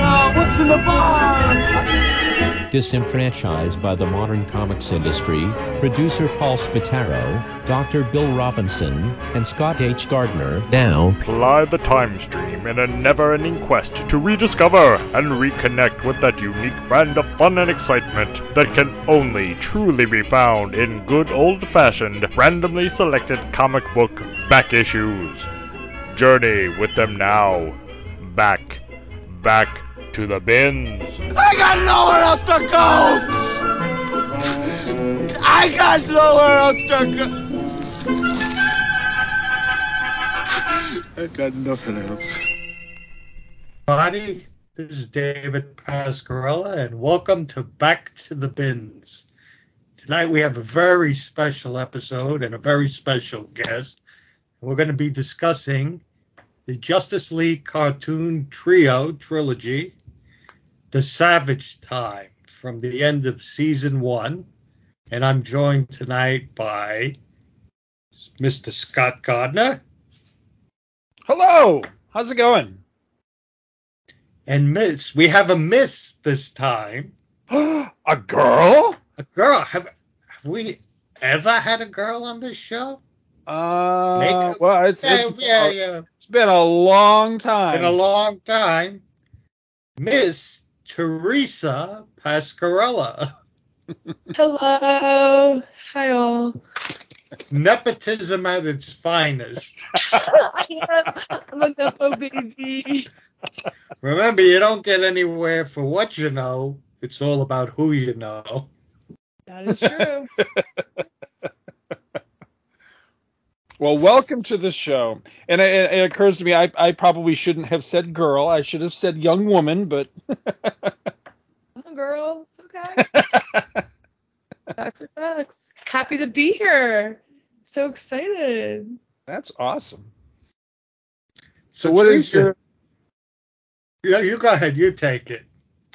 Oh, what's in the box? Disenfranchised by the modern comics industry, producer Paul Spitaro, Dr. Bill Robinson, and Scott H. Gardner now ply the time stream in a never-ending quest to rediscover and reconnect with that unique brand of fun and excitement that can only truly be found in good old-fashioned, randomly selected comic book back issues. Journey with them now. Back to the bins. I got nowhere else to go! I got nothing else. Buddy, this is David Pascarella, and welcome to Back to the Bins. Tonight we have a very special episode and a very special guest. We're going to be discussing the Justice League cartoon trilogy, The Savage Time, from the end of Season 1. And I'm joined tonight by Mr. Scott Gardner. Hello, how's it going? And Miss, we have a Miss this time. A girl? A girl. Have we ever had a girl on this show? Well, it's been a long time. Miss Teresa Pascarella. Hello. Hi all. Nepotism at its finest. I'm a nepo baby. Remember, you don't get anywhere for what you know. It's all about who you know. That is true. Well, welcome to the show. And it occurs to me I probably shouldn't have said girl. I should have said young woman, but... Oh, girl. It's okay. Facts are facts. Happy to be here. So excited. That's awesome. So what is your... Yeah, you go ahead. You take it.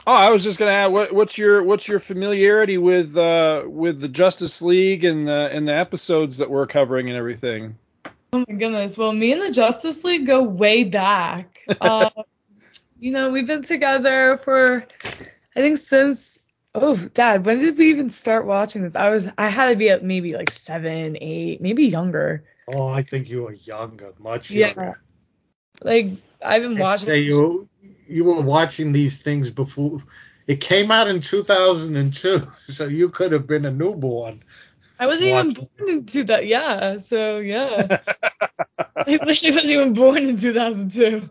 Oh, I was just going to add, what's your familiarity with the Justice League and the episodes that we're covering and everything? Oh my goodness! Well, me and the Justice League go way back. We've been together for I think since Dad, when did we even start watching this? I had to be at maybe like 7, 8, maybe younger. Oh, I think you were younger, much younger. Yeah. Like I've been watching. You were watching these things before. It came out in 2002, so you could have been a newborn. I wasn't even born in 2000. Yeah, so yeah. I wasn't even born in 2002.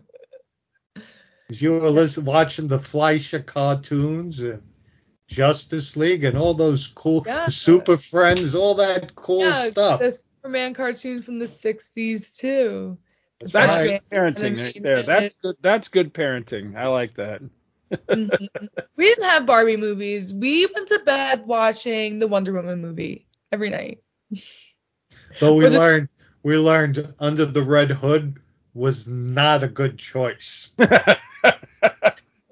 You were watching the Fleischer cartoons and Justice League and all those cool Super Friends, all that cool stuff. The Superman cartoon from the 60s, too. That's good parenting right there. That's good parenting. I like that. Mm-hmm. We didn't have Barbie movies. We went to bed watching the Wonder Woman movie every night. Though we learned Under the Red Hood was not a good choice. It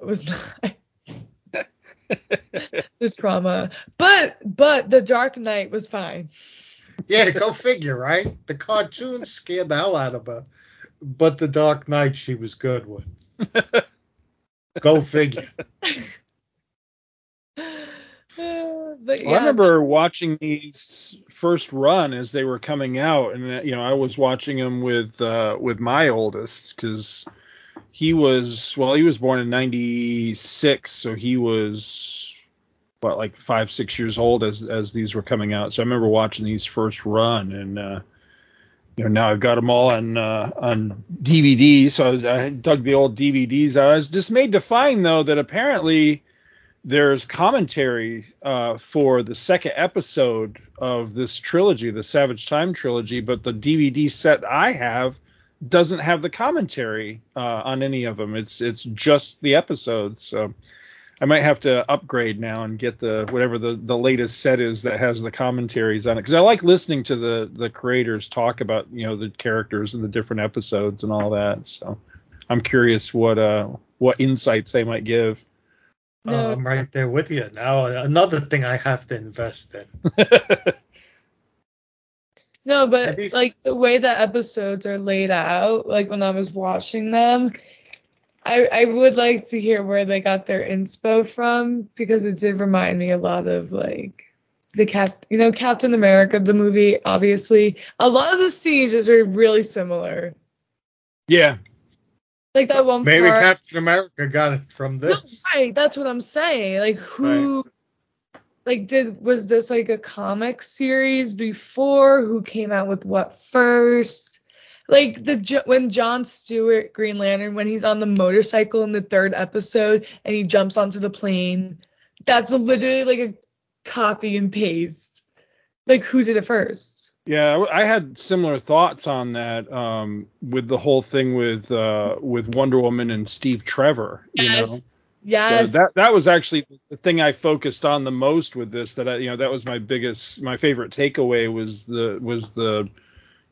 was not. The trauma. But The Dark Knight was fine. Yeah, go figure, right? The cartoon scared the hell out of her. But The Dark Knight, she was good with. Go figure. I remember watching these first run as they were coming out, and I was watching them with my oldest because he was born in '96, so he was like 5, 6 years old as these were coming out. So I remember watching these first run and. Now I've got them all on DVD, so I dug the old DVDs out. I was dismayed to find, though, that apparently there's commentary for the second episode of this trilogy, the Savage Time trilogy, but the DVD set I have doesn't have the commentary on any of them. It's just the episodes, so I might have to upgrade now and get whatever the latest set is that has the commentaries on it, because I like listening to the creators talk about the characters and the different episodes and all that. So I'm curious what insights they might give. No. I'm right there with you now. Another thing I have to invest in. No, but like the way the episodes are laid out, like when I was watching them, I would like to hear where they got their inspo from, because it did remind me a lot of like the Captain America, the movie. Obviously, a lot of the sieges are really similar. Yeah. Like that one. Maybe part, Captain America got it from this. No, right, that's what I'm saying. Like who. Right. Like, was this like a comic series before? Who came out with what first? Like when John Stewart, Green Lantern, when he's on the motorcycle in the third episode and he jumps onto the plane, that's literally like a copy and paste. Like, who did it first? Yeah, I had similar thoughts on that with the whole thing with Wonder Woman and Steve Trevor. Yes. You know? Yes. So that was actually the thing I focused on the most with this. That I, you know, that was my favorite takeaway was the,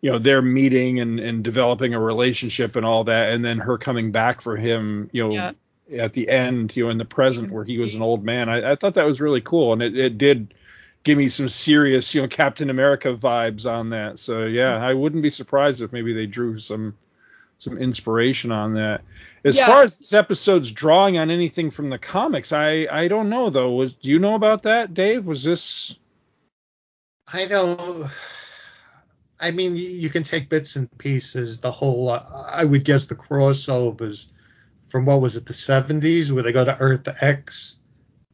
you know, their meeting and developing a relationship and all that, and then her coming back for him, you know, at the end, you know, in the present where he was an old man. I thought that was really cool, and it did give me some serious, you know, Captain America vibes on that. So yeah, I wouldn't be surprised if maybe they drew some inspiration on that. As far as this episode's drawing on anything from the comics, I don't know though. Do you know about that, Dave? Was this? I don't. I mean, you can take bits and pieces. The whole, I would guess, the crossovers from what was it, the 70s, where they go to Earth X,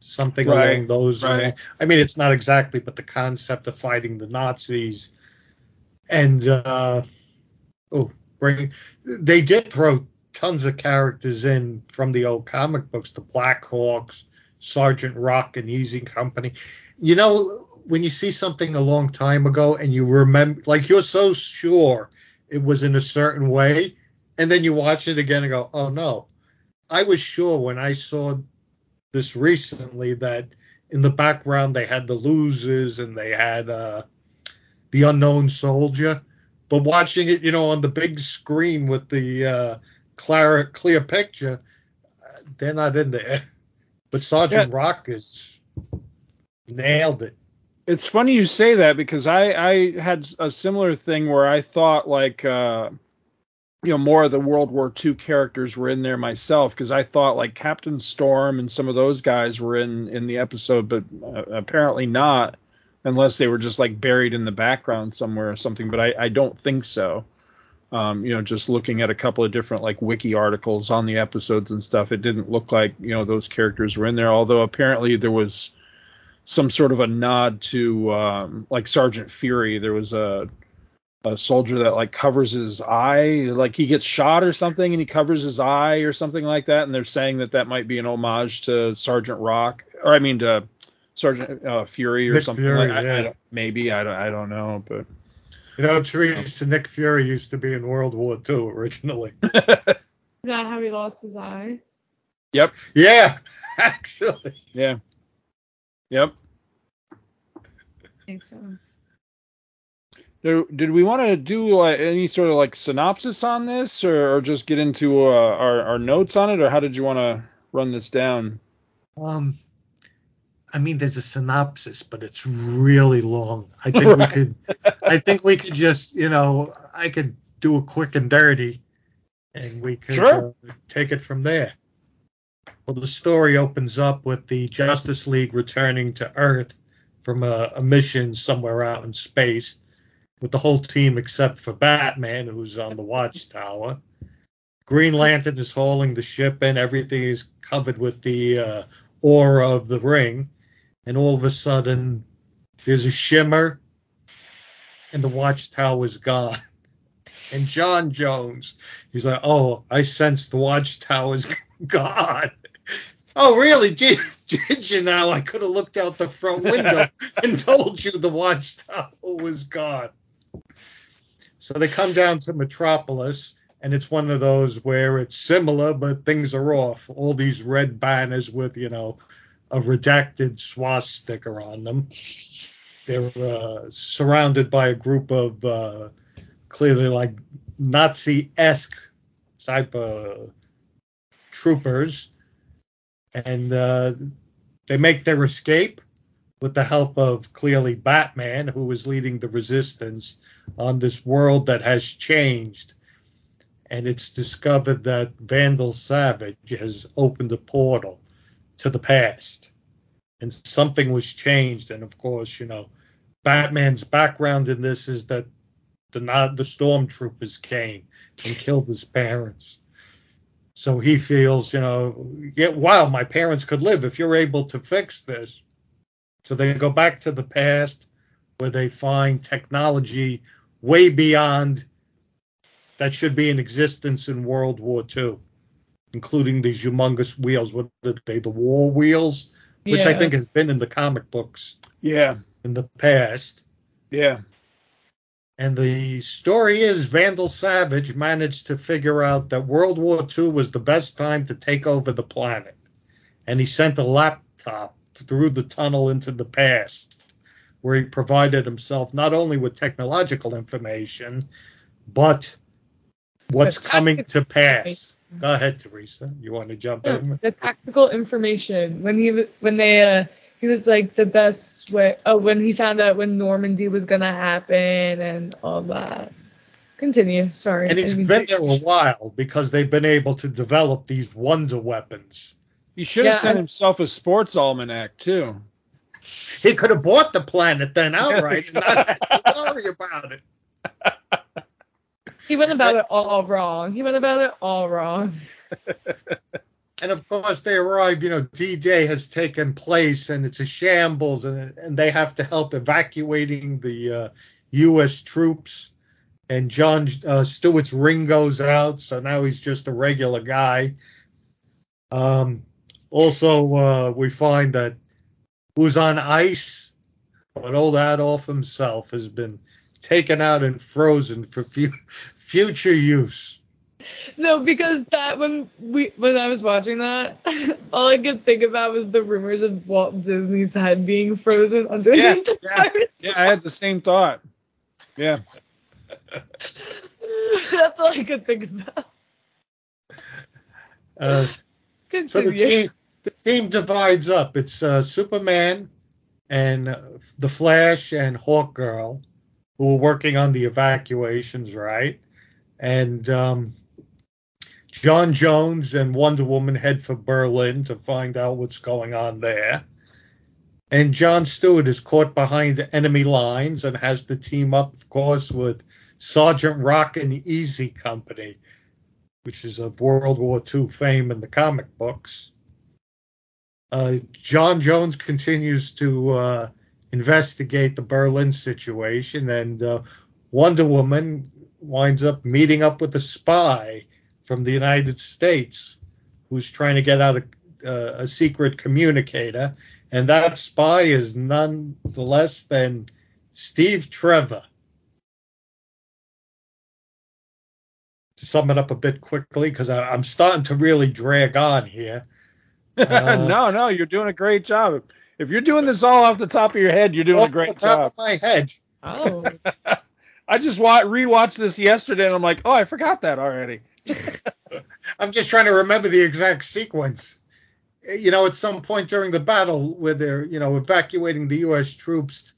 something along those lines. I mean, it's not exactly, but the concept of fighting the Nazis and they did throw tons of characters in from the old comic books, the Blackhawks, Sergeant Rock, and Easy Company. You know, when you see something a long time ago and you remember, like you're so sure it was in a certain way, and then you watch it again and go, oh no. I was sure when I saw this recently that in the background they had the Losers and they had the Unknown Soldier. But watching it, you know, on the big screen with the clear picture, they're not in there. But Sergeant Rock has nailed it. It's funny you say that, because I had a similar thing where I thought, like, you know, more of the World War II characters were in there myself, because I thought, like, Captain Storm and some of those guys were in the episode, but apparently not. Unless they were just like buried in the background somewhere or something, but I don't think so. You know, just looking at a couple of different like wiki articles on the episodes and stuff, it didn't look like, you know, those characters were in there. Although apparently there was some sort of a nod to like Sergeant Fury. There was a soldier that like covers his eye, like he gets shot or something and he covers his eye or something like that. And they're saying that might be an homage to Sergeant Rock, or I mean to Sergeant Fury or Nick something Fury, like that. Yeah. Maybe I don't know, but you know, Teresa, Nick Fury used to be in World War II originally. Is that how he lost his eye? Yep. Yeah, actually. Yeah. Yep. Makes sense. Did we want to do any sort of like synopsis on this, or just get into our notes on it, or how did you want to run this down? I mean, there's a synopsis, but it's really long. I think we could. I think we could just, you know, I could do a quick and dirty, and we could take it from there. Well, the story opens up with the Justice League returning to Earth from a mission somewhere out in space, with the whole team except for Batman, who's on the watchtower. Green Lantern is hauling the ship, and everything is covered with the aura of the ring. And all of a sudden, there's a shimmer, and the watchtower is gone. And John Jones, he's like, oh, I sense the watchtower is gone. Oh, really? Did you now? I could have looked out the front window and told you the watchtower was gone. So they come down to Metropolis, and it's one of those where it's similar, but things are off. All these red banners with, you know, a redacted swastika on them. They're surrounded by a group of clearly like Nazi-esque type of troopers. and they make their escape with the help of clearly Batman, who is leading the resistance on this world that has changed. And it's discovered that Vandal Savage has opened a portal to the past. And something was changed. And, of course, you know, Batman's background in this is that the stormtroopers came and killed his parents. So he feels, you know, yeah, wow, my parents could live if you're able to fix this. So they go back to the past where they find technology way beyond that should be in existence in World War II, including these humongous wheels. What are they? The war wheels, which I think has been in the comic books in the past. Yeah. And the story is Vandal Savage managed to figure out that World War II was the best time to take over the planet. And he sent a laptop through the tunnel into the past, where he provided himself not only with technological information, but what's coming to pass. Go ahead, Teresa. You want to jump in? The tactical information when he was like the best way. Oh, when he found out when Normandy was gonna happen and all that. Continue. Sorry. And he's been there a while because they've been able to develop these wonder weapons. He should have sent himself a sports almanac, too. He could have bought the planet then outright and not have to worry about it. He went about it all wrong. And, of course, they arrive, you know, D-Day has taken place, and it's a shambles, and they have to help evacuating the U.S. troops. And John Stewart's ring goes out, so now he's just a regular guy. Also, we find that who's on ice, but old Adolf himself has been taken out and frozen for future use. No, because that when I was watching that, all I could think about was the rumors of Walt Disney's head being frozen underneath the pirates. Yeah, I had the same thought. Yeah. That's all I could think about. So the team divides up. It's Superman and the Flash and Hawkgirl, who are working on the evacuations, right? And John Jones and Wonder Woman head for Berlin to find out what's going on there. And John Stewart is caught behind the enemy lines and has to team up, of course, with Sergeant Rock and Easy Company, which is of World War II fame in the comic books. John Jones continues to investigate the Berlin situation, and Wonder Woman winds up meeting up with a spy from the United States who's trying to get out a secret communicator, and that spy is none less than Steve Trevor. To sum it up a bit quickly, because I'm starting to really drag on here. No, you're doing a great job. If you're doing this all off the top of your head, you're doing a great job. Off the top of my head. Oh. I just rewatched this yesterday, and I'm like, oh, I forgot that already. I'm just trying to remember the exact sequence. You know, at some point during the battle where they're, you know, evacuating the U.S. troops,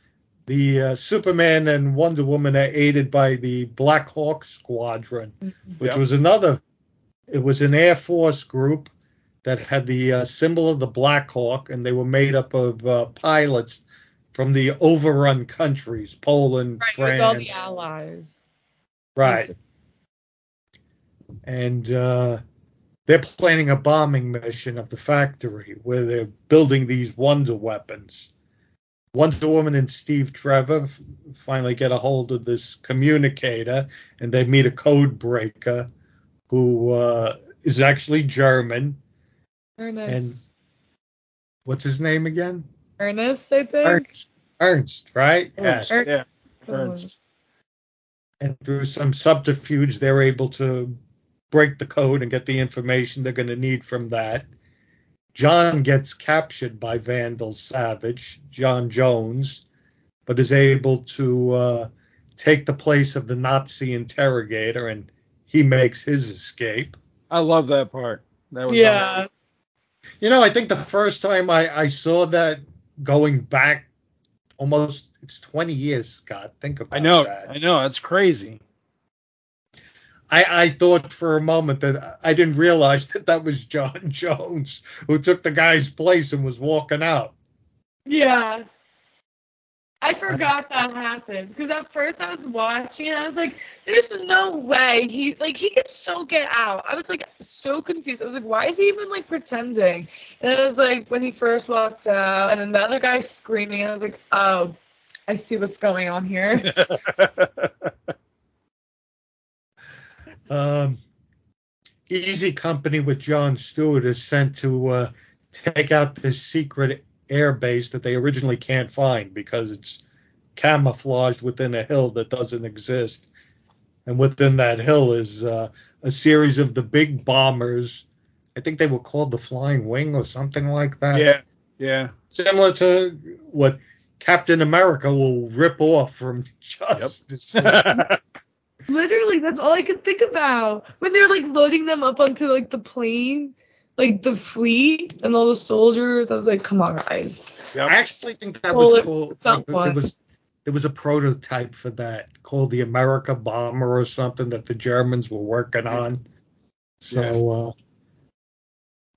the Superman and Wonder Woman are aided by the Blackhawks Squadron, which was it was an Air Force group that had the symbol of the Blackhawk, and they were made up of pilots from the overrun countries, Poland, France. Right, all the allies. Right. And they're planning a bombing mission of the factory where they're building these wonder weapons. Wonder Woman and Steve Trevor finally get a hold of this communicator, and they meet a code breaker who is actually German. Ernest. And what's his name again? Ernest, I think. Ernst, right? Yes. Ernst. And through some subterfuge, they're able to break the code and get the information they're going to need from that. John gets captured by Vandal Savage, John Jones, but is able to take the place of the Nazi interrogator, and he makes his escape. I love that part. That was awesome. You know, I think the first time I saw that, going back almost, it's 20 years, Scott. Think about that. I know. That's crazy. I thought for a moment that I didn't realize that was John Jones who took the guy's place and was walking out. Yeah. I forgot that happened, because at first I was watching and I was like, there's no way he could so get out. I was like so confused. I was like, why is he even like pretending? And it was like when he first walked out and then the other guy screaming, and I was like, oh, I see what's going on here. Easy Company with John Stewart is sent to take out this secret airbase that they originally can't find because it's camouflaged within a hill that doesn't exist. And within that hill is a series of the big bombers. I think they were called the Flying Wing or something like that. Yeah. Similar to what Captain America will rip off from Justice League. Literally, that's all I could think about. When they're, like, loading them up onto, like, the plane, like, the fleet and all the soldiers, I was like, come on, guys. Yep. I actually think that was cool. There was a prototype for that called the America Bomber or something that the Germans were working on. So,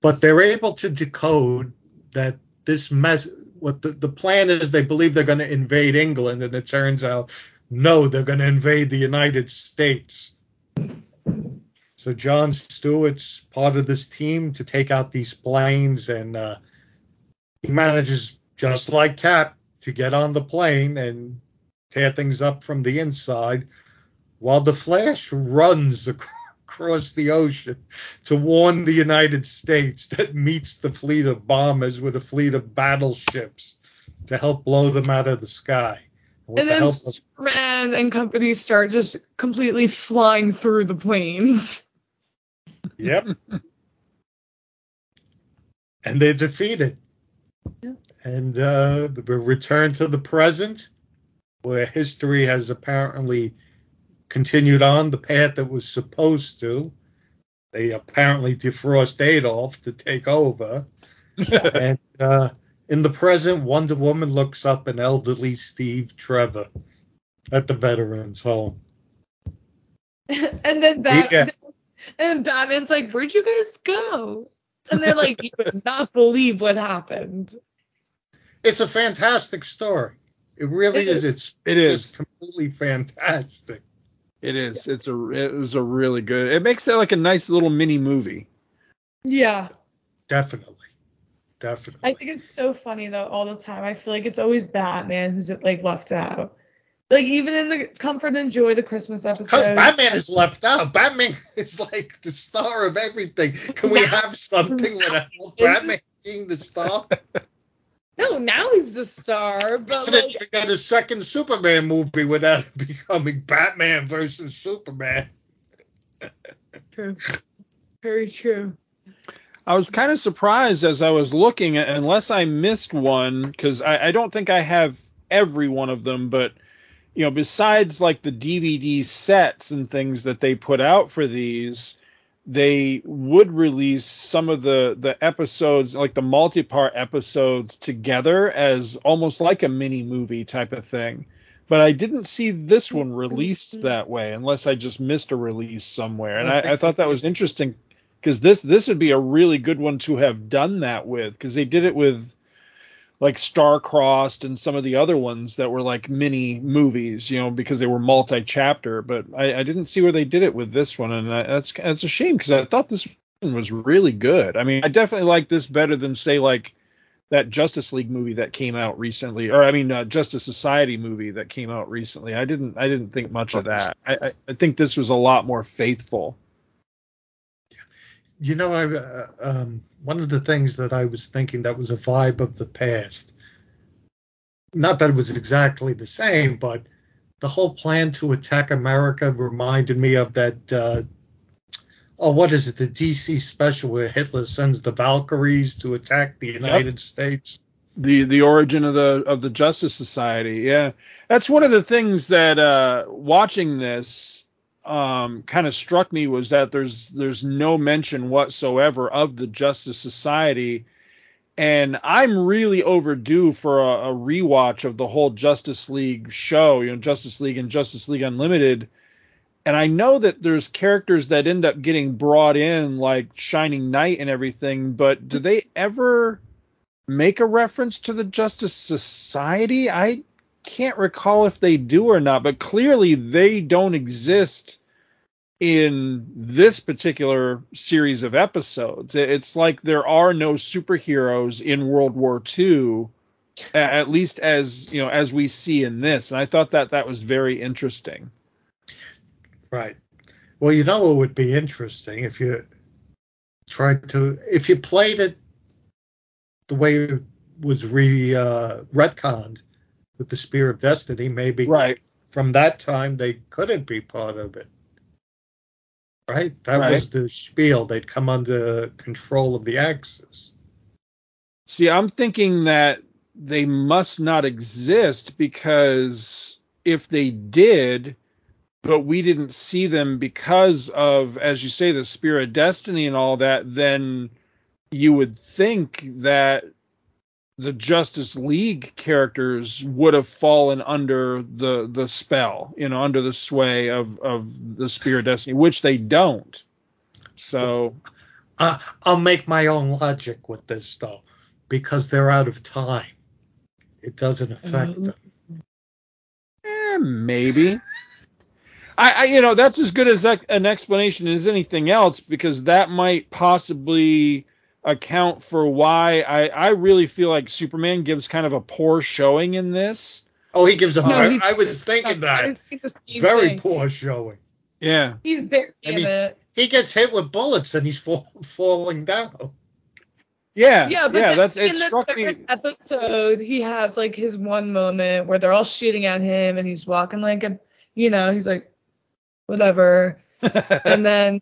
but they're able to decode that this mess, what the plan is, they believe they're going to invade England, and it turns out, no, they're going to invade the United States. So John Stewart's part of this team to take out these planes, and he manages, just like Cap, to get on the plane and tear things up from the inside while the Flash runs across the ocean to warn the United States that meets the fleet of bombers with a fleet of battleships to help blow them out of the sky. And then Superman and company start just completely flying through the planes. Yep. And they're defeated. Yep. And we return to the present, where history has apparently continued on the path that was supposed to. They apparently defrost Adolf to take over. And in the present, Wonder Woman looks up an elderly Steve Trevor at the veterans' home. And then Batman's like, where'd you guys go? And they're like, you would not believe what happened. It's a fantastic story. It really is. It's completely fantastic. It is. Yeah. It was a really good. It makes it like a nice little mini movie. Yeah. Definitely. I think it's so funny though all the time. I feel like it's always Batman who's like left out. Like even in the Comfort and Joy, the Christmas episode, Batman is left out. Batman is like the star of everything. Can we have something without Batman being the star? No, now he's the star. But like, we got a second Superman movie without it becoming Batman versus Superman. True. Very true. I was kind of surprised as I was looking, unless I missed one, because I don't think I have every one of them, but, you know, besides, like, the DVD sets and things that they put out for these, they would release some of the episodes, like the multi-part episodes, together as almost like a mini-movie type of thing. But I didn't see this one released that way, unless I just missed a release somewhere. And I thought that was interesting. Because this would be a really good one to have done that with, because they did it with like Star-Crossed and some of the other ones that were like mini movies, you know, because they were multi-chapter. But I didn't see where they did it with this one, and that's a shame, because I thought this one was really good. I mean, I definitely like this better than say like that Justice League movie that came out recently, or I mean Justice Society movie that came out recently. I didn't think much of that. I think this was a lot more faithful. You know, one of the things that I was thinking that was a vibe of the past, not that it was exactly the same, but the whole plan to attack America reminded me of that, the DC special where Hitler sends the Valkyries to attack the United States. The origin of the Justice Society, yeah. That's one of the things that watching this, kind of struck me was that there's no mention whatsoever of the Justice Society. And I'm really overdue for a rewatch of the whole Justice League show, you know, Justice League and Justice League Unlimited. And I know that there's characters that end up getting brought in, like Shining Knight and everything, but do they ever make a reference to the Justice Society? I can't recall if they do or not, but clearly they don't exist in this particular series of episodes. It's like there are no superheroes in World War II, at least as, you know, as we see in this. And I thought that that was very interesting. Right. Well, you know, it would be interesting if you tried to, if you played it the way it was retconned with the Spear of Destiny, maybe right. From that time they couldn't be part of it. Right? That right. was the spiel. They'd come under control of the Axis. See, I'm thinking that they must not exist because if they did, but we didn't see them because of, as you say, the Spear of Destiny and all that, then you would think that the Justice League characters would have fallen under the spell, you know, under the sway of the Spear of Destiny, which they don't. So I'll make my own logic with this, though, because they're out of time. It doesn't affect them. Maybe. I you know, that's as good as an explanation as anything else, because that might possibly account for why I really feel like Superman gives kind of a poor showing in this. Oh, he gives a I was thinking that. Very poor showing. Yeah. He's barely in it. He gets hit with bullets and he's falling down. Yeah. Yeah, but yeah, that's, in the third episode, he has like his one moment where they're all shooting at him and he's walking like a, you know, he's like, whatever. And then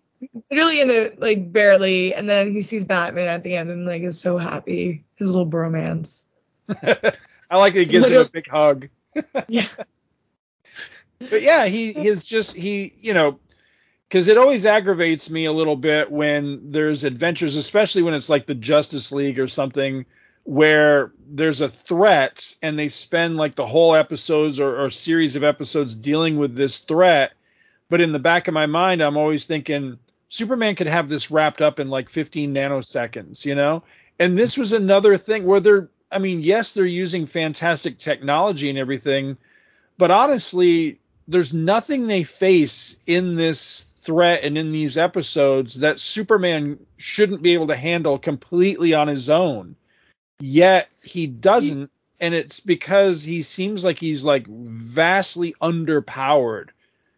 literally in the like barely, and then he sees Batman at the end and like is so happy, his little bromance. I like it, gives him a big hug. Yeah. But yeah, he you know, because it always aggravates me a little bit when there's adventures, especially when it's like the Justice League or something, where there's a threat and they spend like the whole episodes or series of episodes dealing with this threat. But in the back of my mind, I'm always thinking Superman could have this wrapped up in like 15 nanoseconds, you know? And this was another thing where yes, they're using fantastic technology and everything, but honestly, there's nothing they face in this threat and in these episodes that Superman shouldn't be able to handle completely on his own. Yet he doesn't. And it's because he seems like he's like vastly underpowered.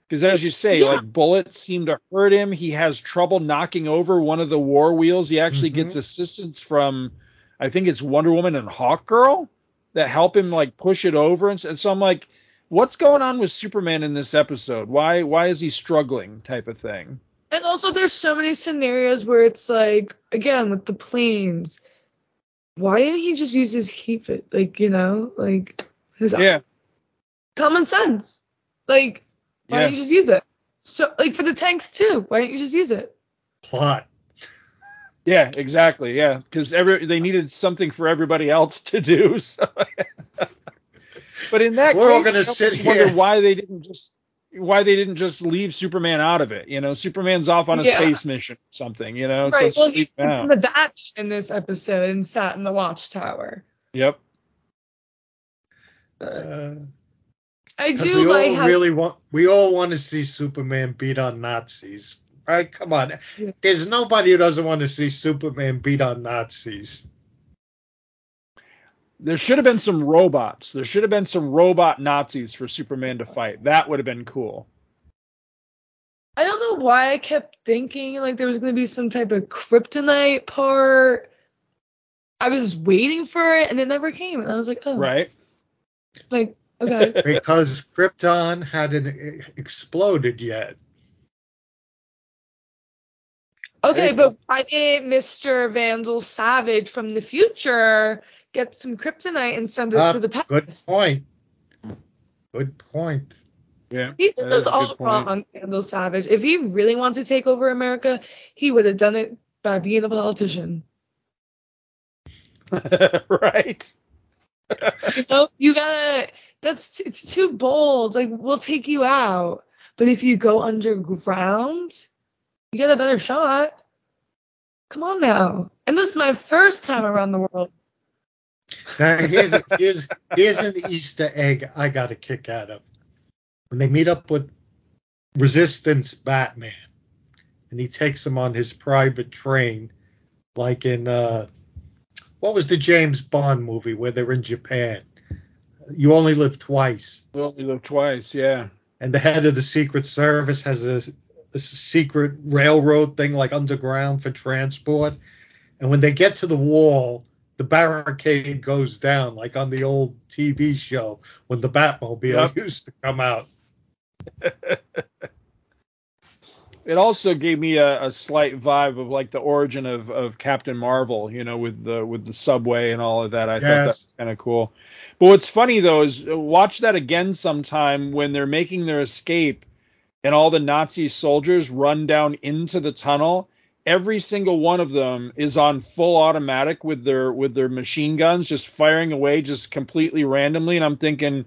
Because as you say, like bullets seem to hurt him. He has trouble knocking over one of the war wheels. He actually gets assistance from, I think it's Wonder Woman and Hawkgirl, that help him like push it over. And so I'm like, what's going on with Superman in this episode? Why is he struggling, type of thing? And also there's so many scenarios where it's like, again, with the planes, why didn't he just use his heat fit? Like, you know, like his common sense. Like, why don't you just use it? So, like, for the tanks, too. Why don't you just use it? Plot. Yeah, exactly. Yeah, because they needed something for everybody else to do. So. But in that we're all going to sit here. Wonder why they didn't just leave Superman out of it. You know, Superman's off on a space mission or something, you know. Right. So well, he was the Batman in this episode and sat in the Watchtower. Yep. I do like how we all want to see Superman beat on Nazis. Right? Come on. Yeah. There's nobody who doesn't want to see Superman beat on Nazis. There should have been some robots. There should have been some robot Nazis for Superman to fight. That would have been cool. I don't know why I kept thinking like there was going to be some type of kryptonite part. I was waiting for it and it never came. And I was like, oh. Right. Like, okay. Because Krypton hadn't exploded yet. Okay, but why didn't Mr. Vandal Savage from the future get some kryptonite and send it to the past? Good point. Yeah, he did this all wrong, Vandal Savage. If he really wanted to take over America, he would have done it by being a politician. Right. You know, you gotta. It's too bold. Like, we'll take you out, but if you go underground, you get a better shot. Come on now. And this is my first time around the world. Now, here's an Easter egg I got a kick out of. When they meet up with Resistance Batman, and he takes him on his private train, like in, what was the James Bond movie where they're in Japan? You Only Live Twice. You Only Live Twice, yeah. And the head of the Secret Service has a secret railroad thing, like underground for transport. And when they get to the wall, the barricade goes down, like on the old TV show when the Batmobile used to come out. It also gave me a slight vibe of like the origin of Captain Marvel, you know, with the subway and all of that. I thought that was kind of cool. But what's funny, though, is watch that again sometime when they're making their escape and all the Nazi soldiers run down into the tunnel. Every single one of them is on full automatic with their machine guns, just firing away, just completely randomly. And I'm thinking,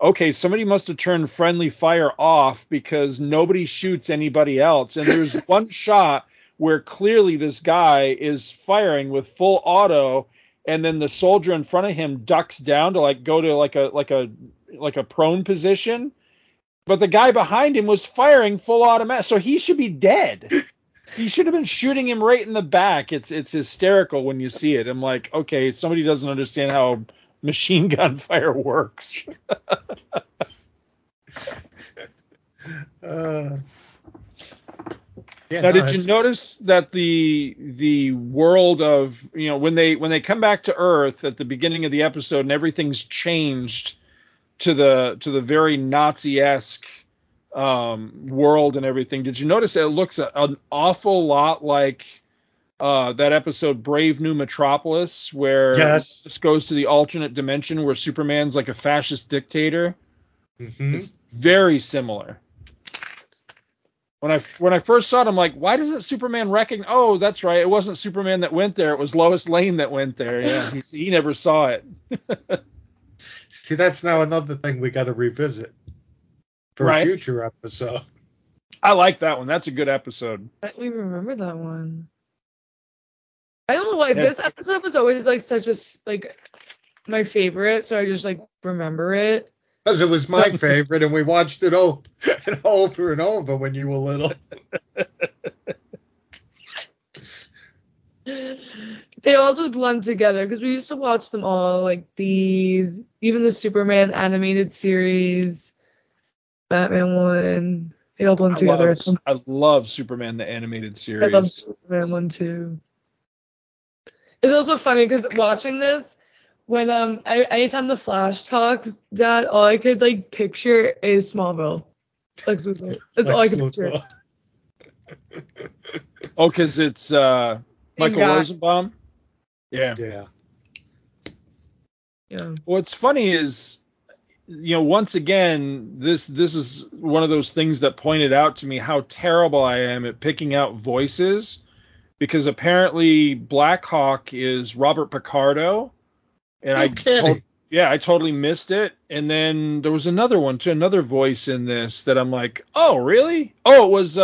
okay, somebody must have turned friendly fire off because nobody shoots anybody else. And there's one shot where clearly this guy is firing with full auto, and then the soldier in front of him ducks down to like go to like a prone position, but the guy behind him was firing full automatic, so he should be dead. He should have been shooting him right in the back. It's hysterical when you see it. I'm like, okay, somebody doesn't understand how machine gun fire works. Did you notice that the world of, you know, when they come back to Earth at the beginning of the episode and everything's changed to the very Nazi-esque world and everything. Did you notice that it looks an awful lot like that episode Brave New Metropolis, where this goes to the alternate dimension where Superman's like a fascist dictator? Mm-hmm. It's very similar. When I first saw it, I'm like, why doesn't Superman recognize? Oh, that's right, it wasn't Superman that went there. It was Lois Lane that went there. Yeah, he never saw it. See, that's now another thing we got to revisit for a future episode. I like that one. That's a good episode. We remember that one. I don't know why this episode was always like such a like my favorite, so I just like remember it. Because it was my favorite, and we watched it over and over when you were little. They all just blend together because we used to watch them all, like these, even the Superman animated series. Batman one, they all blend together. I love Superman the animated series. I love Superman one too. It's also funny because watching this, when anytime the Flash talks, Dad, all I could like picture is Smallville. Lex Luthor. That's all I could picture. Oh, because it's Michael Rosenbaum. Yeah. Yeah. Yeah. What's funny is, you know, once again, this is one of those things that pointed out to me how terrible I am at picking out voices, because apparently Blackhawk is Robert Picardo, and I totally missed it. And then there was another one too, another voice in this that I'm like, oh really? Oh, it was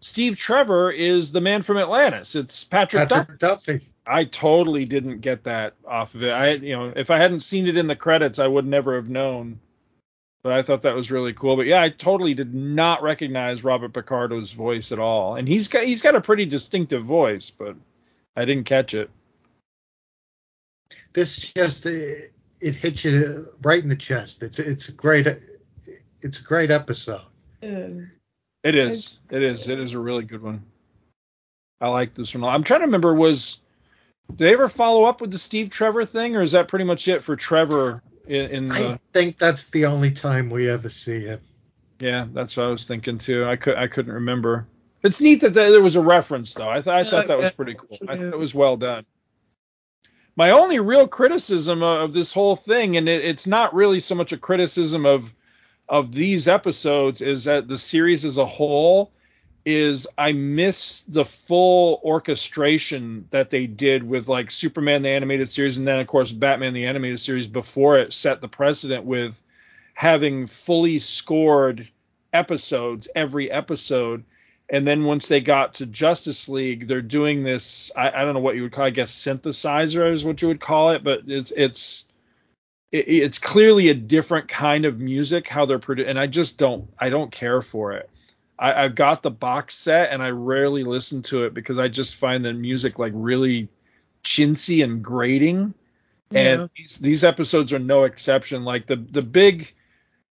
Steve Trevor is the man from Atlantis. It's Patrick Duffy. I totally didn't get that off of it. If I hadn't seen it in the credits, I would never have known. But I thought that was really cool. But yeah, I totally did not recognize Robert Picardo's voice at all. And he's got a pretty distinctive voice, but I didn't catch it. This just it hits you right in the chest. It's a great episode. It is a really good one. I like this one. I'm trying to remember, did they ever follow up with the Steve Trevor thing, or is that pretty much it for Trevor? I think that's the only time we ever see him. Yeah, that's what I was thinking too. I couldn't remember. It's neat that there was a reference though. I thought that was pretty cool. I thought it was well done. My only real criticism of this whole thing, and it's not really so much a criticism of of these episodes is that the series as a whole is I miss the full orchestration that they did with like Superman, the animated series. And then of course, Batman, the animated series before it set the precedent with having fully scored episodes, every episode. And then once they got to Justice League, they're doing this, I don't know what you would call it, I guess synthesizer is what you would call it, but it's clearly a different kind of music, how they're produced. And I don't care for it. I've got the box set and I rarely listen to it because I just find the music like really chintzy and grating. Yeah. And these episodes are no exception. Like the big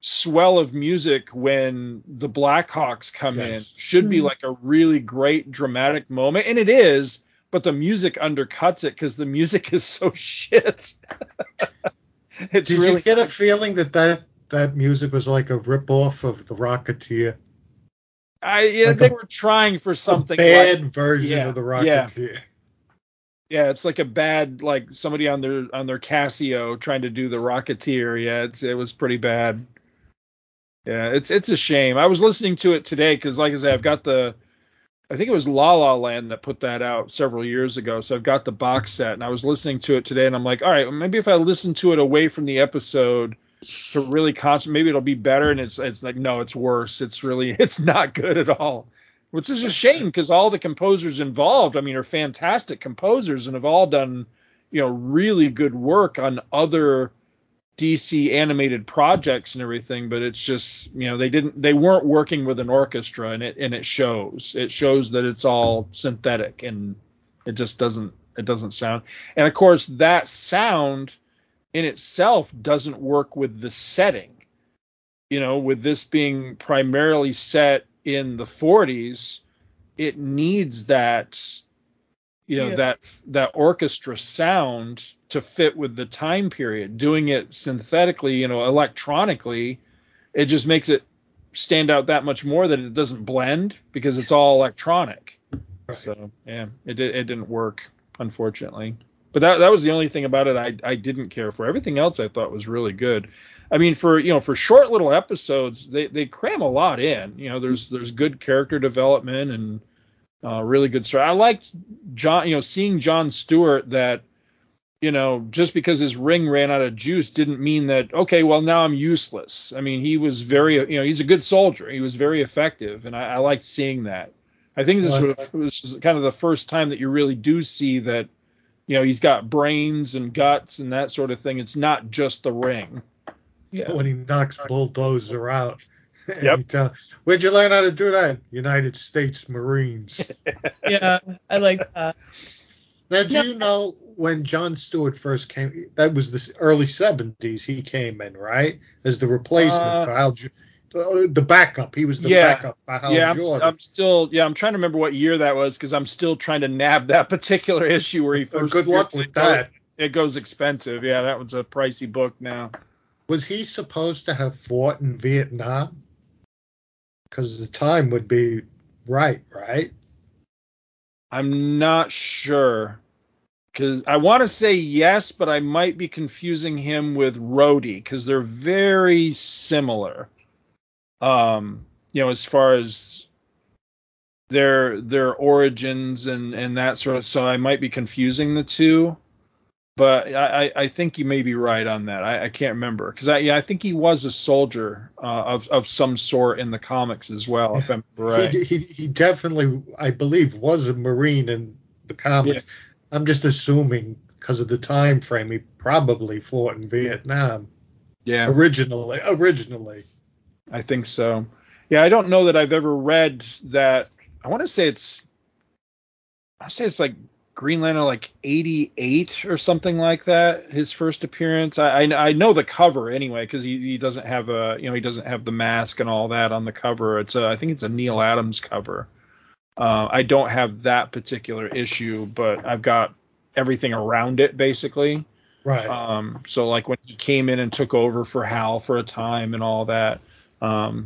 swell of music when the Blackhawks come in should be like a really great dramatic moment. And it is, but the music undercuts it because the music is so shit. Did you get a feeling that music was like a ripoff of The Rocketeer? They were trying for something. A bad version of The Rocketeer. Yeah, it's like a bad, like somebody on their Casio trying to do The Rocketeer. Yeah, it was pretty bad. Yeah, it's a shame. I was listening to it today because, like I said, I've got I think it was La La Land that put that out several years ago. So I've got the box set, and I was listening to it today, and I'm like, all right, maybe if I listen to it away from the episode to really concentrate, maybe it'll be better. And it's like, no, it's worse. It's not good at all, which is a shame because all the composers involved, I mean, are fantastic composers and have all done, really good work on other DC animated projects and everything. But it's just, they weren't working with an orchestra, and it shows. It shows that it's all synthetic, and it just doesn't sound. And of course, that sound in itself doesn't work with the setting, with this being primarily set in the 40s, it needs that, that orchestra sound to fit with the time period. Doing it synthetically, electronically, it just makes it stand out that much more that it doesn't blend because it's all electronic. Right. So yeah, it didn't work, unfortunately. But that was the only thing about it I didn't care for. Everything else I thought was really good. I mean, for short little episodes, they cram a lot in. There's good character development and really good story. I liked John. Seeing John Stewart that, just because his ring ran out of juice didn't mean that, okay, well, now I'm useless. I mean, he was very, he's a good soldier. He was very effective, and I liked seeing that. I think this was kind of the first time that you really do see that. He's got brains and guts and that sort of thing. It's not just the ring. Yeah. When he knocks Bulldozer out. Yep. Where'd you learn how to do that? United States Marines. Yeah, I like that. Now, when John Stewart first came, that was the early 70s he came in, right? As the replacement for Hal Jordan. The backup. He was the backup for Hal Jordan. I'm trying to remember what year that was because I'm still trying to nab that particular issue where he first. Good luck with that. It goes expensive. Yeah, that one's a pricey book now. Was he supposed to have fought in Vietnam? Because the time would be right? I'm not sure. Because I want to say yes, but I might be confusing him with Rhodey because they're very similar. As far as their origins and that sort of, so I might be confusing the two, but I think you may be right on that. I can't remember because I think he was a soldier of some sort in the comics as well. If I'm right, he definitely, I believe, was a Marine in the comics. Yeah. I'm just assuming because of the time frame, he probably fought in Vietnam. Yeah, originally. I think so. Yeah, I don't know that I've ever read that. I want to say it's like Green Lantern, like 88 or something like that. His first appearance. I know the cover anyway because he doesn't have the mask and all that on the cover. I think it's a Neil Adams cover. I don't have that particular issue, but I've got everything around it basically. Right. So like when he came in and took over for Hal for a time and all that.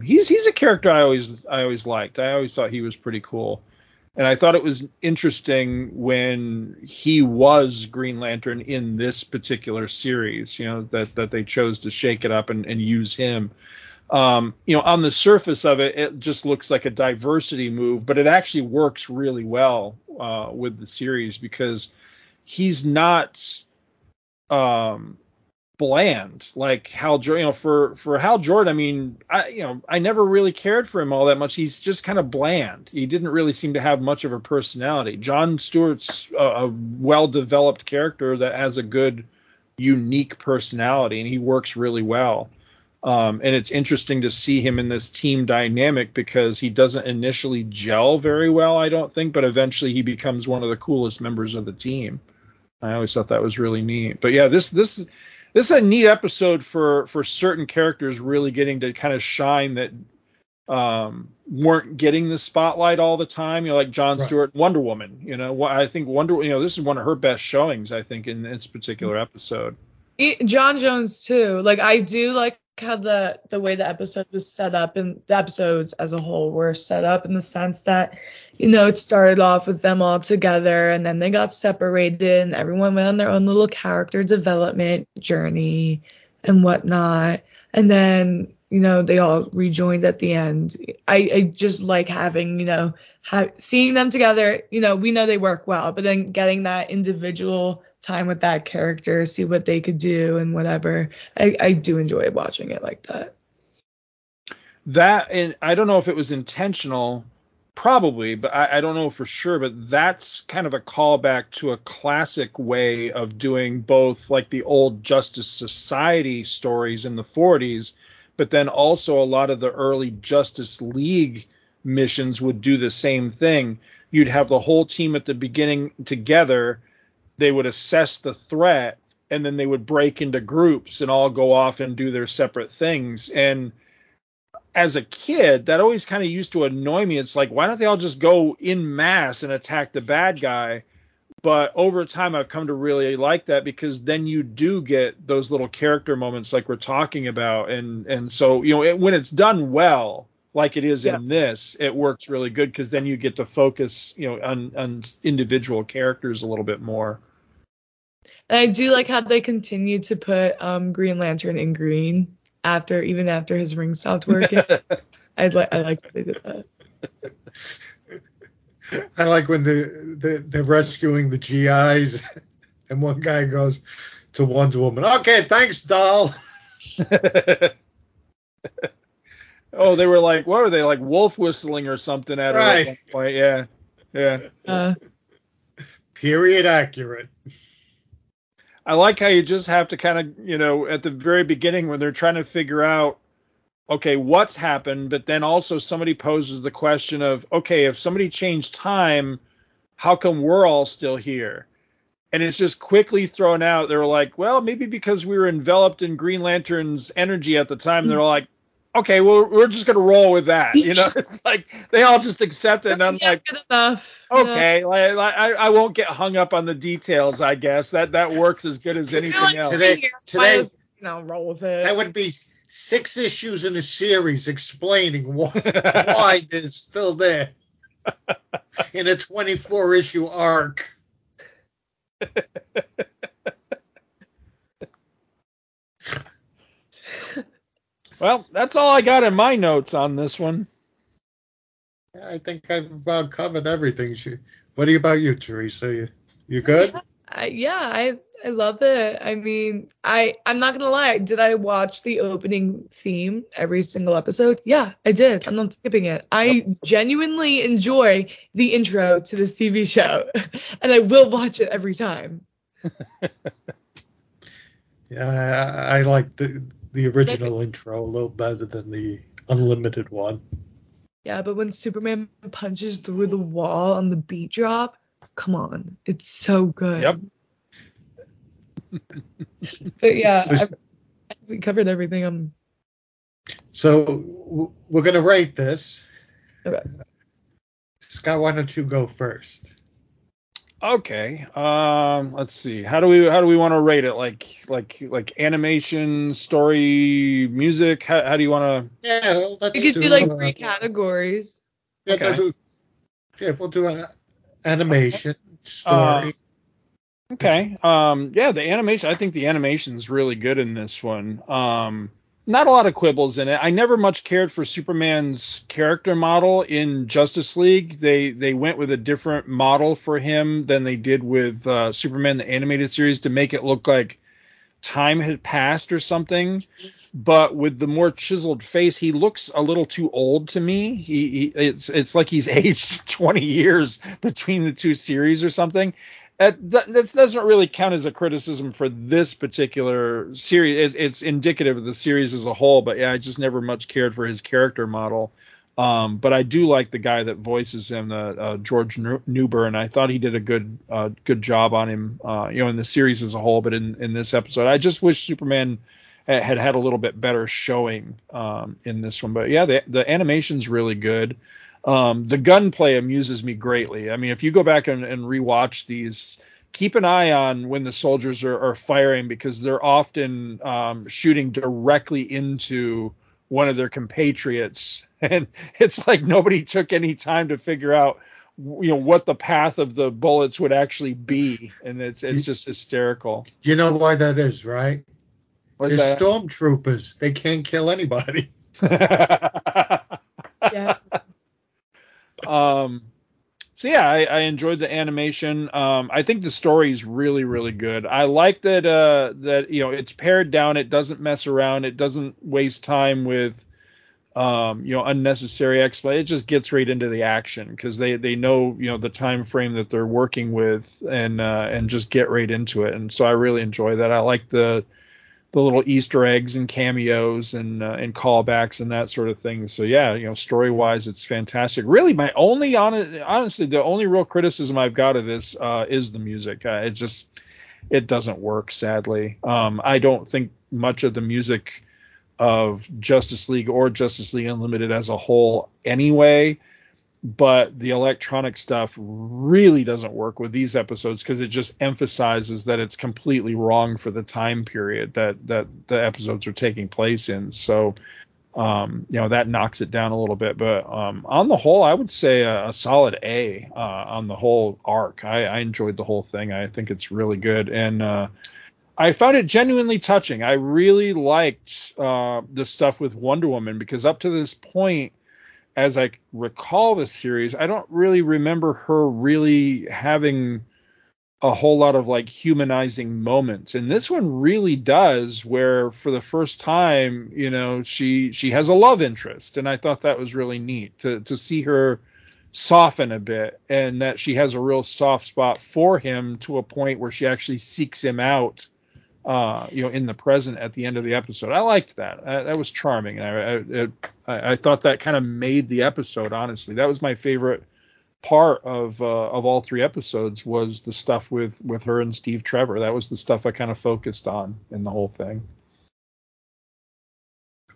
He's a character I always liked. I always thought he was pretty cool, and I thought it was interesting when he was Green Lantern in this particular series. That they chose to shake it up and use him. On the surface of it, it just looks like a diversity move, but it actually works really well with the series because he's not bland like Hal Jordan. For Hal Jordan, I never really cared for him all that much. He's just kind of bland. He didn't really seem to have much of a personality. John Stewart's a well-developed character that has a good, unique personality, and he works really well. And it's interesting to see him in this team dynamic because he doesn't initially gel very well, I don't think, but eventually he becomes one of the coolest members of the team. I always thought that was really neat. But yeah, this is a neat episode for certain characters really getting to kind of shine that weren't getting the spotlight all the time. Like John Stewart, right. Wonder Woman. I think this is one of her best showings, I think, in this particular episode. John Jones too. I do like how the way the episode was set up, and the episodes as a whole were set up in the sense that, it started off with them all together and then they got separated and everyone went on their own little character development journey and whatnot. And then, they all rejoined at the end. I just like having, seeing them together, we know they work well, but then getting that individual time with that character, see what they could do and whatever. I do enjoy watching it like that. That, and I don't know if it was intentional, probably, but I don't know for sure, but that's kind of a callback to a classic way of doing both like the old Justice Society stories in the 40s, but then also a lot of the early Justice League missions would do the same thing. You'd have the whole team at the beginning together. They would assess the threat, and then they would break into groups and all go off and do their separate things. And as a kid, that always kind of used to annoy me. It's like, why don't they all just go en masse and attack the bad guy? But over time, I've come to really like that because then you do get those little character moments like we're talking about. And so, when it's done well, like it is in this, it works really good because then you get to focus, on individual characters a little bit more. And I do like how they continue to put Green Lantern in green even after his ring stopped working. I like that they did that. I like when they're rescuing the GIs and one guy goes to Wonder Woman, "Okay, thanks, doll." Oh, they were like, what were they, like wolf whistling or something at her at one point? Yeah. Period accurate. I like how you just have to kind of, at the very beginning when they're trying to figure out, okay, what's happened, but then also somebody poses the question of, okay, if somebody changed time, how come we're all still here? And it's just quickly thrown out. They were like, well, maybe because we were enveloped in Green Lantern's energy at the time. Mm-hmm. They're like, okay, well, we're just going to roll with that. It's like they all just accept it. And I'm like, good enough. Okay, yeah. I won't get hung up on the details, I guess. That works as good as anything else. Today, roll with it. That would be 6 issues in a series explaining why it's still there in a 24-issue arc. Well, that's all I got in my notes on this one. Yeah, I think I've about covered everything. What about you, Teresa? You good? I love it. I'm not going to lie. Did I watch the opening theme every single episode? Yeah, I did. I'm not skipping it. I genuinely enjoy the intro to this TV show, and I will watch it every time. Yeah, I like the original intro a little better than the unlimited one. Yeah, but when Superman punches through the wall on the beat drop, come on, it's so good. Yep. But yeah, we covered everything. So we're gonna rate this. Okay. Scott, why don't you go first? Okay. Let's see. How do we want to rate it? Like animation, story, music. How do you want to? Yeah, well, let's do. You could do 3 categories. Yeah, okay. We'll do animation, story. The animation. I think the animation's really good in this one. Not a lot of quibbles in it. I never much cared for Superman's character model in Justice League. They went with a different model for him than they did with Superman the Animated Series to make it look like time had passed or something. But with the more chiseled face, he looks a little too old to me. It's like he's aged 20 years between the two series or something. That doesn't really count as a criticism for this particular series. It's indicative of the series as a whole, but yeah, I just never much cared for his character model. But I do like the guy that voices him, George Newbern. I thought he did a good job on him, in the series as a whole. But in this episode, I just wish Superman had a little bit better showing in this one. But yeah, the animation's really good. The gunplay amuses me greatly. I mean, if you go back and rewatch these, keep an eye on when the soldiers are firing, because they're often shooting directly into one of their compatriots. And it's like nobody took any time to figure out, what the path of the bullets would actually be. And it's just hysterical. You know why that is, right? What's they're that? Stormtroopers. They can't kill anybody. Yeah. I enjoyed the animation. I think the story is really, really good. I like that that it's pared down. It doesn't mess around. It doesn't waste time with unnecessary explanation. It just gets right into the action because they know the time frame that they're working with and just get right into it. And so I really enjoy that. I like the little Easter eggs and cameos and callbacks and that sort of thing. So yeah, story wise, it's fantastic. Really, my only honestly, the only real criticism I've got of this is the music. It doesn't work, sadly. I don't think much of the music of Justice League or Justice League Unlimited as a whole, anyway. But the electronic stuff really doesn't work with these episodes because it just emphasizes that it's completely wrong for the time period that the episodes are taking place in. So, that knocks it down a little bit. But on the whole, I would say a solid A on the whole arc. I enjoyed the whole thing. I think it's really good. And I found it genuinely touching. I really liked the stuff with Wonder Woman because up to this point, as I recall the series, I don't really remember her really having a whole lot of like humanizing moments. And this one really does, where for the first time, she has a love interest. And I thought that was really neat to see her soften a bit, and that she has a real soft spot for him to a point where she actually seeks him out, in the present at the end of the episode. I liked that. That was charming. And I thought that kind of made the episode, honestly. That was my favorite part of all three episodes, was the stuff with her and Steve Trevor. That was the stuff I kind of focused on in the whole thing.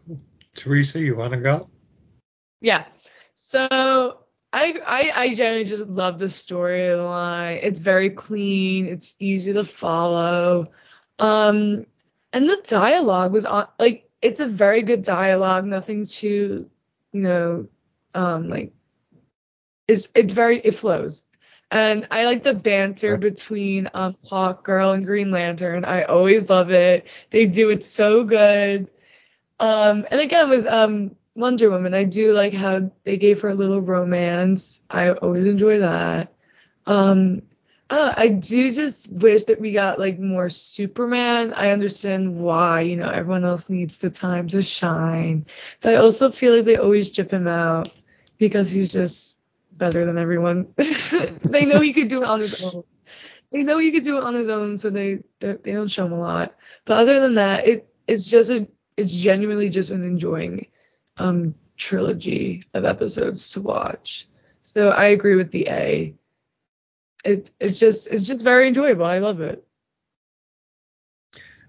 Cool. Teresa, you want to go? Yeah. So I generally just love the storyline. It's very clean. It's easy to follow. And the dialogue was on, like, it's a very good dialogue. Nothing too, it flows. And I like the banter between Hawkgirl and Green Lantern. I always love it. They do it so good. And again, with Wonder Woman, I do like how they gave her a little romance. I always enjoy that. I do just wish that we got, like, more Superman. I understand why, everyone else needs the time to shine. But I also feel like they always chip him out because he's just better than everyone. They know he could do it on his own. So they don't show him a lot. But other than that, it's genuinely just an enjoying trilogy of episodes to watch. So I agree with the A. It's just very enjoyable. I love it.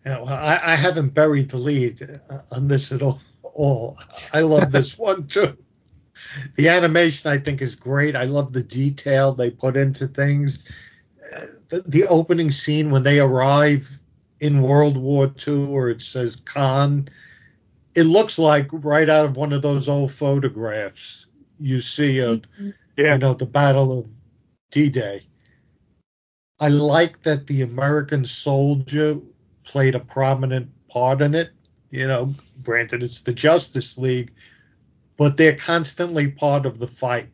Yeah, well, I haven't buried the lead on this at all. I love this one too. The animation I think is great. I love the detail they put into things. The opening scene when they arrive in World War II, where it says Khan, it looks like right out of one of those old photographs you see of the Battle of D-Day. I like that the American soldier played a prominent part in it. You know, granted, it's the Justice League, but they're constantly part of the fight.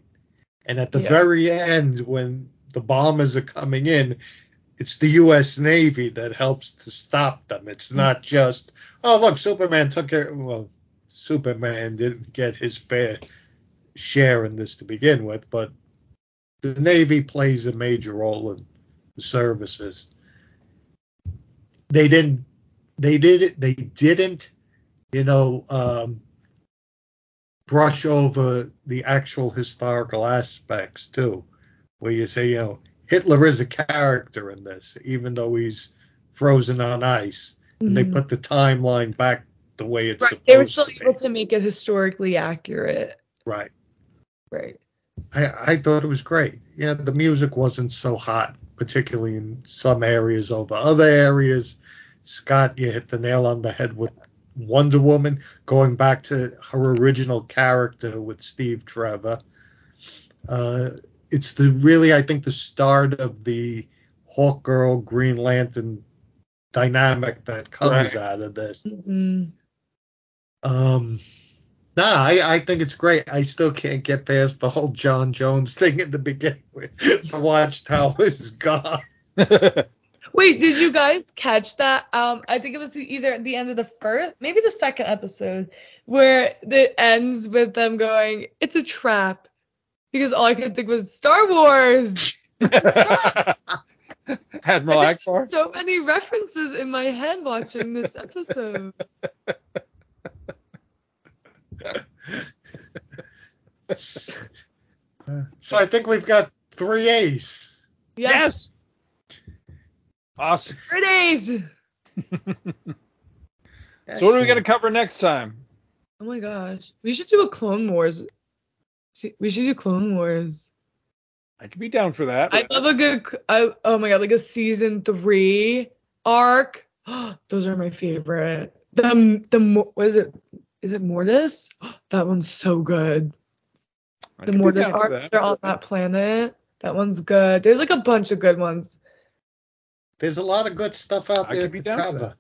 And at the very end, when the bombers are coming in, it's the U.S. Navy that helps to stop them. It's not just, oh, look, Superman took care. Well, Superman didn't get his fair share in this to begin with, but the Navy plays a major role in the services. They didn't, you know, brush over the actual historical aspects too, where you say, you know, Hitler is a character in this, even though he's frozen on ice. Mm-hmm. And they put the timeline back the way it's supposed to be. They were still able to make it historically accurate. Right. Right. I thought it was great. You know, the music wasn't so hot, particularly in some areas over other areas. Scott, you hit the nail on the head with Wonder Woman, going back to her original character with Steve Trevor. It's I think the start of the Hawkgirl, Green Lantern dynamic that comes out of this. Mm-hmm. I think it's great. I still can't get past the whole John Jones thing at the beginning. The Watchtower is gone. Wait, did you guys catch that? I think it was either the end of the first, maybe the second episode, where it ends with them going, "It's a trap." Because all I could think was Star Wars. Admiral Akbar. So many references in my head watching this episode. So I think we've got 3 A's. Yes. Awesome. 3 A's. So what are we going to cover next time? Oh my gosh. We should do a Clone Wars. We should do Clone Wars. I could be down for that. I love a good, oh my god, like a season 3 arc. Those are my favorite. Is it Mortis? That one's so good. The Mortis arc, they're on that planet. That one's good. There's like a bunch of good ones. There's a lot of good stuff out there to cover.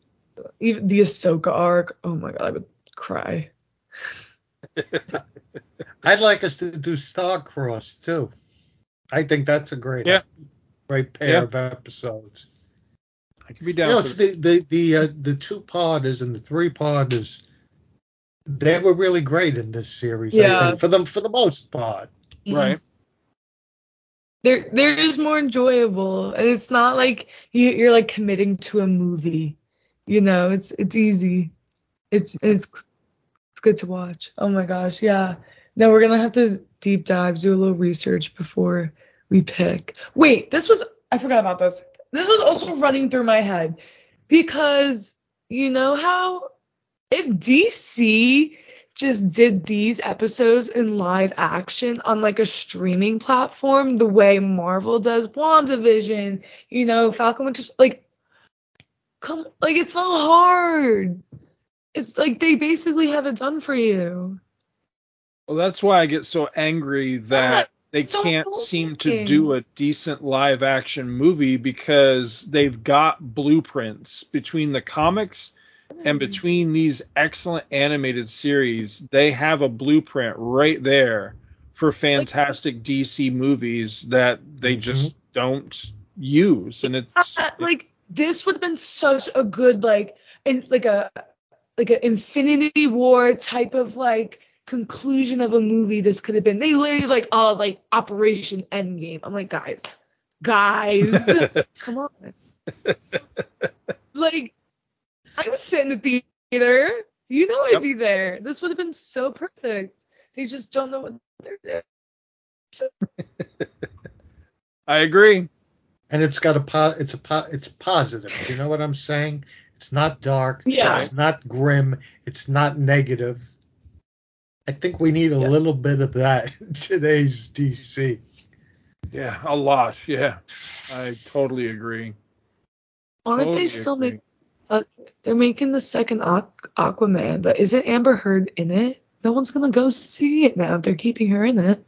Even the Ahsoka arc. Oh my god, I would cry. I'd like us to do Starcross too. I think that's a great pair of episodes. I could be down. You know, the 2-parters and the 3-parters, they were really great in this series. Yeah. I think, for the most part. Mm-hmm. Right. They're just more enjoyable, and it's not like you're like committing to a movie. You know, it's easy. It's good to watch. Oh my gosh, yeah. Now we're gonna have to deep dive, do a little research before we pick. Wait, I forgot about this. This was also running through my head because you know how if DC just did these episodes in live action on like a streaming platform, the way Marvel does WandaVision, you know, Falcon Winter, it's not hard. It's like they basically have it done for you. Well, that's why I get so angry that they can't seem to do a decent live action movie because they've got blueprints between the comics and between these excellent animated series. They have a blueprint right there for fantastic DC movies that they just don't use. And it's like this would have been such a good an Infinity War type of like conclusion of a movie. This could have been. They literally Operation Endgame. I'm like, guys, come on. Like, I would sit in the theater. You know, I'd be there. This would have been so perfect. They just don't know what they're doing. So. I agree. And it's got it's positive. You know what I'm saying? It's not dark. Yeah. It's not grim. It's not negative. I think we need a little bit of that in today's DC. Yeah, a lot. Yeah, I totally agree. Aren't they still making? They're making the second Aquaman, but isn't Amber Heard in it? No one's gonna go see it now if they're keeping her in it.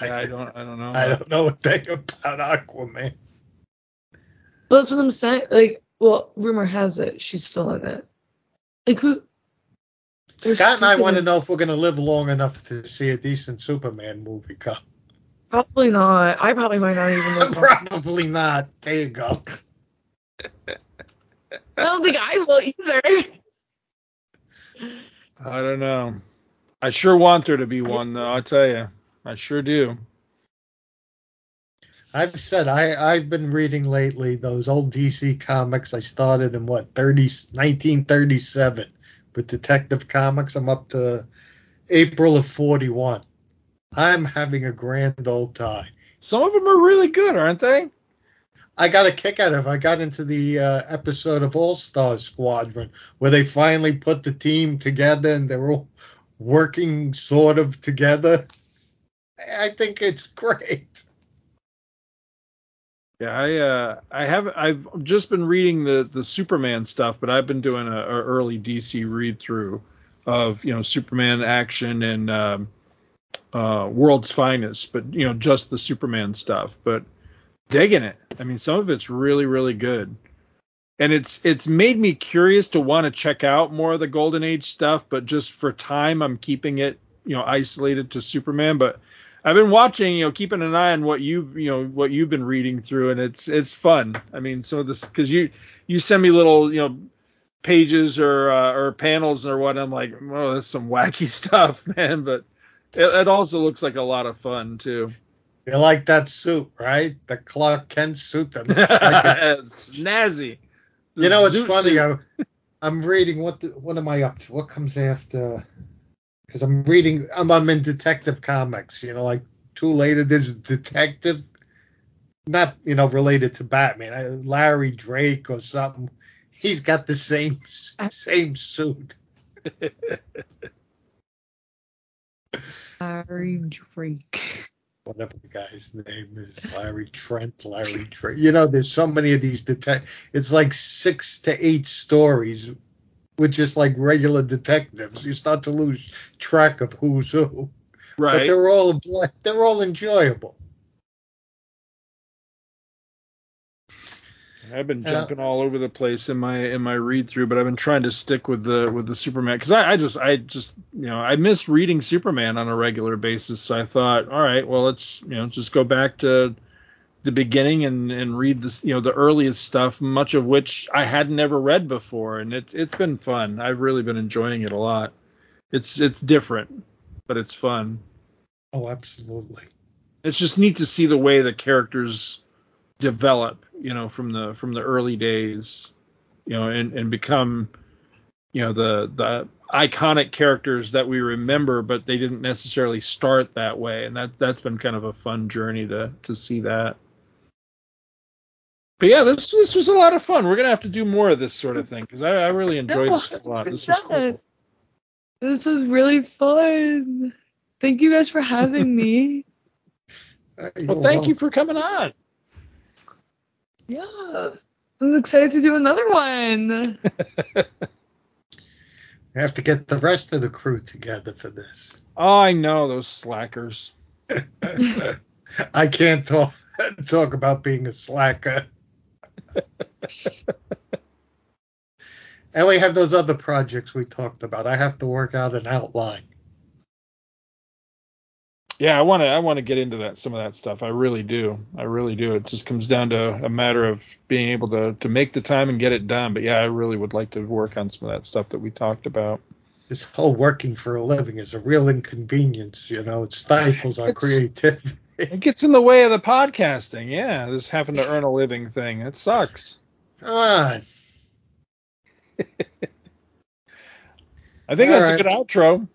I don't know. I don't know a thing about Aquaman. But that's what I'm saying. Rumor has it she's still in it. Like, who? Scott and I want to know if we're going to live long enough to see a decent Superman movie come. Probably not. I probably might not even live. Probably not. There you go. I don't think I will either. I don't know. I sure want there to be one, though. I tell you, I sure do. I've said I've been reading lately those old DC comics. I started in 1937 with Detective Comics. I'm up to April of 41. I'm having a grand old time. Some of them are really good, aren't they? I got a kick out of it. I got into the episode of All-Star Squadron where they finally put the team together and they were all working sort of together. I think it's great. Yeah, I've just been reading the Superman stuff, but I've been doing a early DC read through of, you know, Superman Action and World's Finest, but, you know, just the Superman stuff, but digging it. I mean, some of it's really, really good. And it's made me curious to want to check out more of the Golden Age stuff, but just for time, I'm keeping it, you know, isolated to Superman. But I've been watching, you know, keeping an eye on what you've been reading through, and it's fun. I mean, some of this, because you send me little, you know, pages or panels or what, and I'm like, oh, that's some wacky stuff, man. But it also looks like a lot of fun too. You like that suit, right? The Clark Kent suit that looks like a snazzy. You know, it's funny. I'm reading what am I up to? What comes after? Because I'm reading. I'm in Detective Comics. You know, like two later. There's Detective, not, you know, related to Batman. Larry Drake or something. He's got the same suit. Larry Drake. Whatever the guy's name is, Larry Trent. You know, there's so many of these detectives. It's like 6 to 8 stories with just like regular detectives. You start to lose track of who's who. Right. But they're all enjoyable. I've been jumping all over the place in my read through, but I've been trying to stick with the Superman because I just you know, I miss reading Superman on a regular basis. So I thought, all right, well, let's, you know, just go back to the beginning and read this, you know, the earliest stuff, much of which I had never read before, and it's been fun. I've really been enjoying it a lot. It's different, but it's fun. Oh, absolutely. It's just neat to see the way the characters develop, you know, from the early days, you know, and become, you know, the iconic characters that we remember, but they didn't necessarily start that way, and that's been kind of a fun journey to see that. But yeah, this was a lot of fun. We're gonna have to do more of this sort of thing because I really enjoyed this a lot. This was cool. This was really fun. Thank you guys for having me. Well, thank you for coming on. Yeah, I'm excited to do another one. We have to get the rest of the crew together for this. Oh, I know, those slackers. I can't talk about being a slacker. And we have those other projects we talked about. I have to work out an outline. Yeah, I want to get into that, some of that stuff. I really do. It just comes down to a matter of being able to make the time and get it done. But yeah, I really would like to work on some of that stuff that we talked about. This whole working for a living is a real inconvenience, you know. It stifles our creativity. It gets in the way of the podcasting. Yeah, this having to earn a living thing. It sucks. Come on. I think all that's right. A good outro.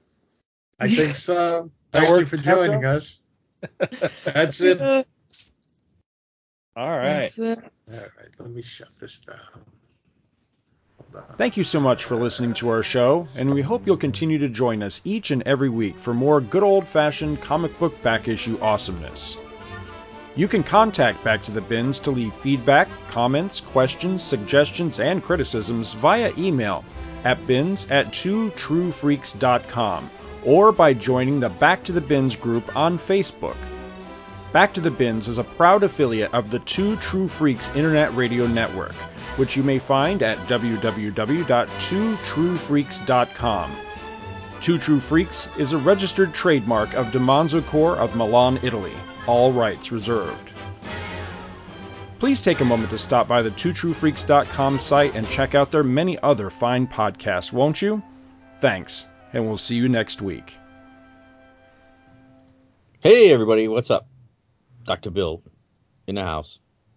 I think so. Thank you for joining us. That's it. All right. Let me shut this down. Thank you so much for listening to our show, and we hope you'll continue to join us each and every week for more good old-fashioned comic book back issue awesomeness. You can contact Back to the Bins to leave feedback, comments, questions, suggestions, and criticisms via email at bins@twotruefreaks.com. or by joining the Back to the Bins group on Facebook. Back to the Bins is a proud affiliate of the Two True Freaks Internet Radio Network, which you may find at www.twotruefreaks.com. Two True Freaks is a registered trademark of DeManzo Corps of Milan, Italy. All rights reserved. Please take a moment to stop by the twotruefreaks.com site and check out their many other fine podcasts, won't you? Thanks, and we'll see you next week. Hey, everybody, what's up? Dr. Bill in the house.